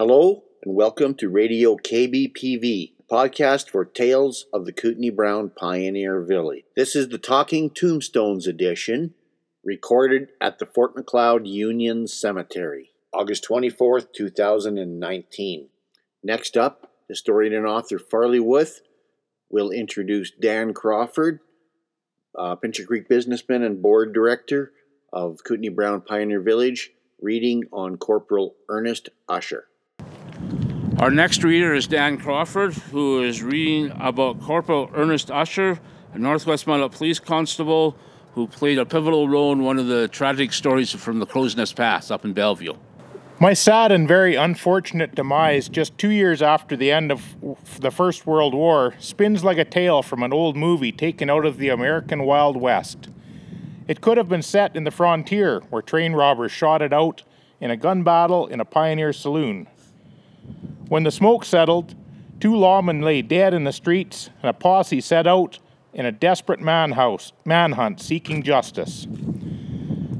Hello and welcome to Radio KBPV, a podcast for Tales of the Kootenai Brown Pioneer Village. This is the Talking Tombstones edition, recorded at the Fort MacLeod Union Cemetery, August 24th, 2019. Next up, historian and author Farley Wuth will introduce Dan Crawford, Pincher Creek businessman and board director of Kootenai Brown Pioneer Village, reading on Corporal Ernest Usher. Our next reader is Dan Crawford, who is reading about Corporal Ernest Usher, a Northwest Mounted Police constable who played a pivotal role in one of the tragic stories from the Crowsnest Pass up in Bellevue. My sad and very unfortunate demise just 2 years after the end of the First World War spins like a tale from an old movie taken out of the American Wild West. It could have been set in the frontier, where train robbers shot it out in a gun battle in a pioneer saloon. When the smoke settled, two lawmen lay dead in the streets, and a posse set out in a desperate manhunt seeking justice.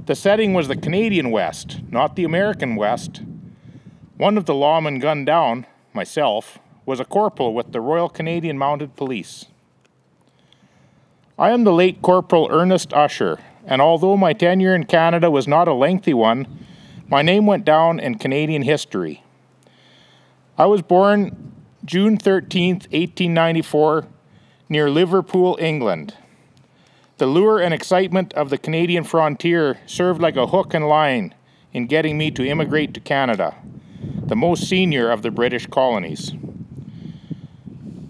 The setting was the Canadian West, not the American West. One of the lawmen gunned down, myself, was a corporal with the Royal Canadian Mounted Police. I am the late Corporal Ernest Usher, and although my tenure in Canada was not a lengthy one, my name went down in Canadian history. I was born June 13, 1894, near Liverpool, England. The lure and excitement of the Canadian frontier served like a hook and line in getting me to immigrate to Canada, the most senior of the British colonies.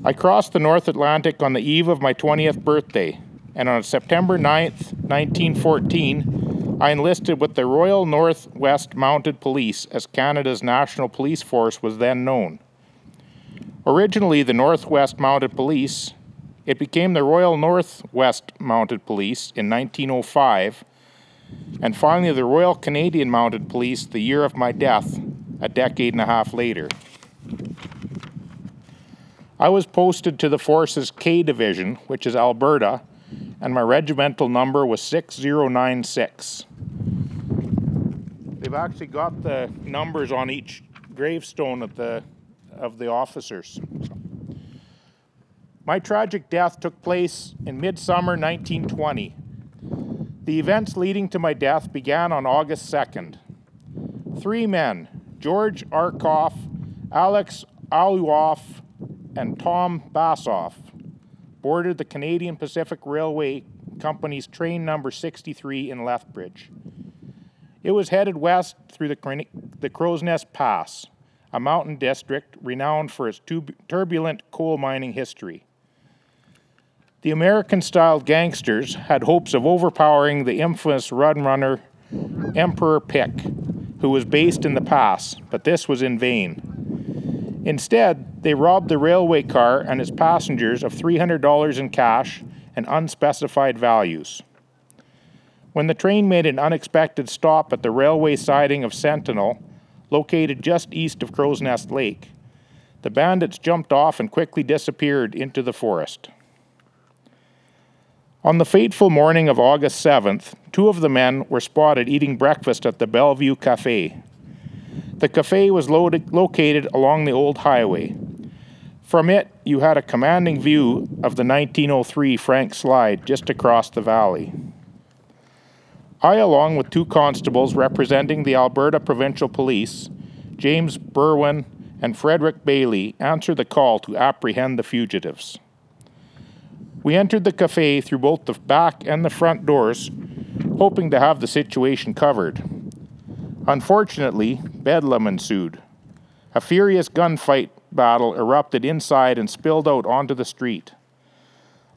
I crossed the North Atlantic on the eve of my 20th birthday, and on September 9, 1914, I enlisted with the Royal Northwest Mounted Police, as Canada's National Police Force was then known. Originally the Northwest Mounted Police, it became the Royal Northwest Mounted Police in 1905, and finally the Royal Canadian Mounted Police the year of my death, a decade and a half later. I was posted to the Force's K Division, which is Alberta, and my regimental number was 6096. They've actually got the numbers on each gravestone of the officers. My tragic death took place in midsummer 1920. The events leading to my death began on August 2nd. Three men, George Arkoff, Alex Aluoff, and Tom Bassoff, boarded the Canadian Pacific Railway Company's train number 63 in Lethbridge. It was headed west through the Crow's Nest Pass, a mountain district renowned for its turbulent coal mining history. The American-style gangsters had hopes of overpowering the infamous rum runner Emperor Pick, who was based in the pass, but this was in vain. Instead, they robbed the railway car and its passengers of $300 in cash and unspecified values. When the train made an unexpected stop at the railway siding of Sentinel, located just east of Crow's Nest Lake, the bandits jumped off and quickly disappeared into the forest. On the fateful morning of August 7th, two of the men were spotted eating breakfast at the Bellevue Cafe. The cafe was located along the old highway. From it, you had a commanding view of the 1903 Frank Slide just across the valley. I, along with two constables representing the Alberta Provincial Police, James Berwin and Frederick Bailey, answered the call to apprehend the fugitives. We entered the cafe through both the back and the front doors, hoping to have the situation covered. Unfortunately, bedlam ensued. A furious gunfight battle erupted inside and spilled out onto the street.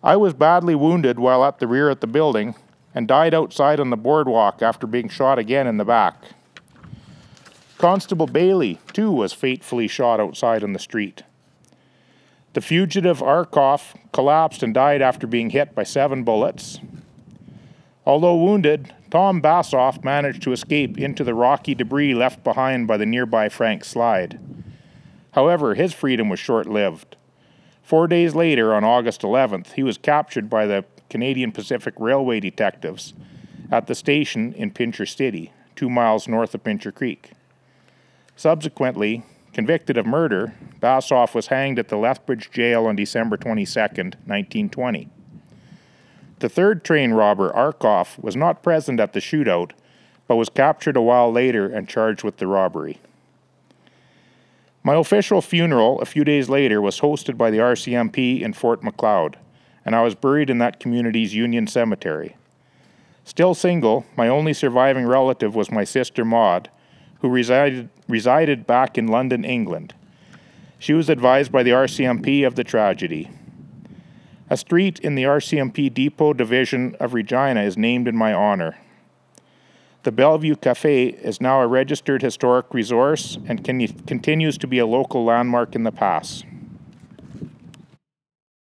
I was badly wounded while at the rear of the building, and died outside on the boardwalk after being shot again in the back. Constable Bailey, too, was fatefully shot outside on the street. The fugitive Arkoff collapsed and died after being hit by 7 bullets. Although wounded, Tom Bassoff managed to escape into the rocky debris left behind by the nearby Frank Slide. However, his freedom was short-lived. 4 days later, on August 11th, he was captured by the Canadian Pacific Railway detectives at the station in Pincher City, 2 miles north of Pincher Creek. Subsequently, Convicted of murder, Bassoff was hanged at the Lethbridge Jail on December 22, 1920. The third train robber, Arkoff, was not present at the shootout, but was captured a while later and charged with the robbery. My official funeral a few days later was hosted by the RCMP in Fort MacLeod, and I was buried in that community's Union Cemetery. Still single, my only surviving relative was my sister Maud, who resided back in London, England. She was advised by the RCMP of the tragedy. A street in the RCMP Depot Division of Regina is named in my honor. The Bellevue Cafe is now a registered historic resource and continues to be a local landmark in the pass.